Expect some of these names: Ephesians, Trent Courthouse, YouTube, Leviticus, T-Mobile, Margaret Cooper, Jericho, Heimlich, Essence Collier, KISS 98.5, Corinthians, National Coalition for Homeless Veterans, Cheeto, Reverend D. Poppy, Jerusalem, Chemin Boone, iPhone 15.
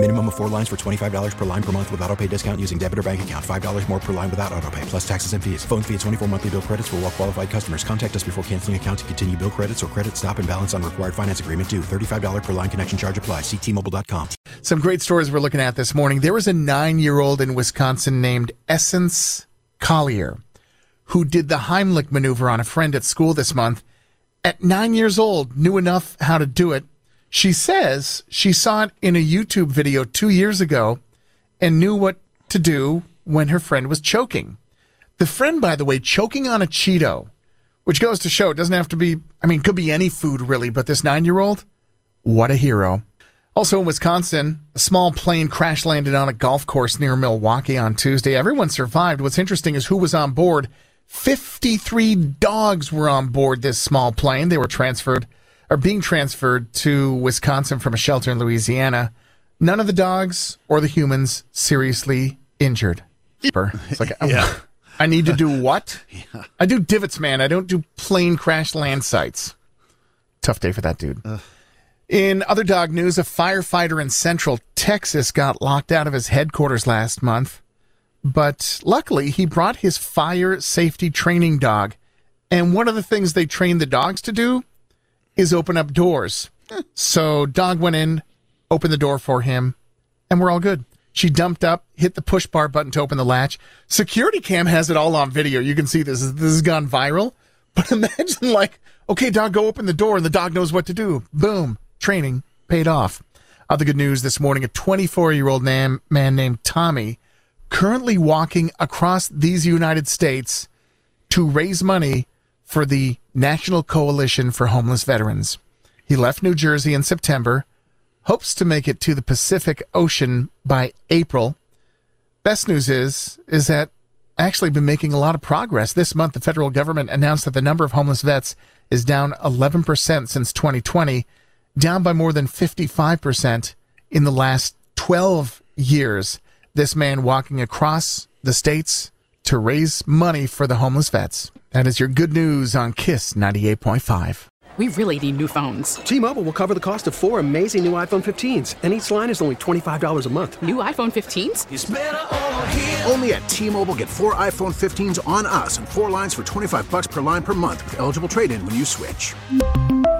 Minimum of 4 lines for $25 per line per month with auto pay discount using debit or bank account. $5 more per line without auto pay, plus taxes and fees. Phone fee at 24 monthly bill credits for all well qualified customers. Contact us before canceling account to continue bill credits or credit stop and balance on required finance agreement due. $35 per line connection charge applies. See T-Mobile.com. Some great stories we're looking at this morning. There was a 9-year-old in Wisconsin named Essence Collier who did the Heimlich maneuver on a friend at school this month. At 9 years old, knew enough how to do it. She says she saw it in a YouTube video 2 years ago and knew what to do when her friend was choking. The friend, by the way, choking on a Cheeto, which goes to show it doesn't have to be, it could be any food really, but this 9-year-old, what a hero. Also in Wisconsin, a small plane crash landed on a golf course near Milwaukee on Tuesday. Everyone survived. What's interesting is who was on board. 53 dogs were on board this small plane. They were being transferred to Wisconsin from a shelter in Louisiana. None of the dogs or the humans seriously injured. It's like, I need to do what? Yeah. I do divots, man. I don't do plane crash land sites. Tough day for that dude. In other dog news, a firefighter in Central Texas got locked out of his headquarters last month, but luckily he brought his fire safety training dog. And one of the things they trained the dogs to do is open up doors. So dog went in, opened the door for him, and we're all good. She dumped up, hit the push bar button to open the latch. Security cam has it all on video. You can see this. This has gone viral. But imagine okay, dog, go open the door, and the dog knows what to do. Boom. Training paid off. Other good news this morning, a 24-year-old man named Tommy currently walking across these United States to raise money for the National Coalition for Homeless Veterans. He left New Jersey in September, hopes to make it to the Pacific Ocean by April. Best news is that actually been making a lot of progress. This month, the federal government announced that the number of homeless vets is down 11% since 2020, down by more than 55% in the last 12 years. This man walking across the states to raise money for the homeless vets. That is your good news on KISS 98.5. We really need new phones. T-Mobile will cover the cost of four amazing new iPhone 15s, and each line is only $25 a month. New iPhone 15s? It's better over here. Only at T-Mobile, get four iPhone 15s on us and four lines for $25 per line per month with eligible trade-in when you switch.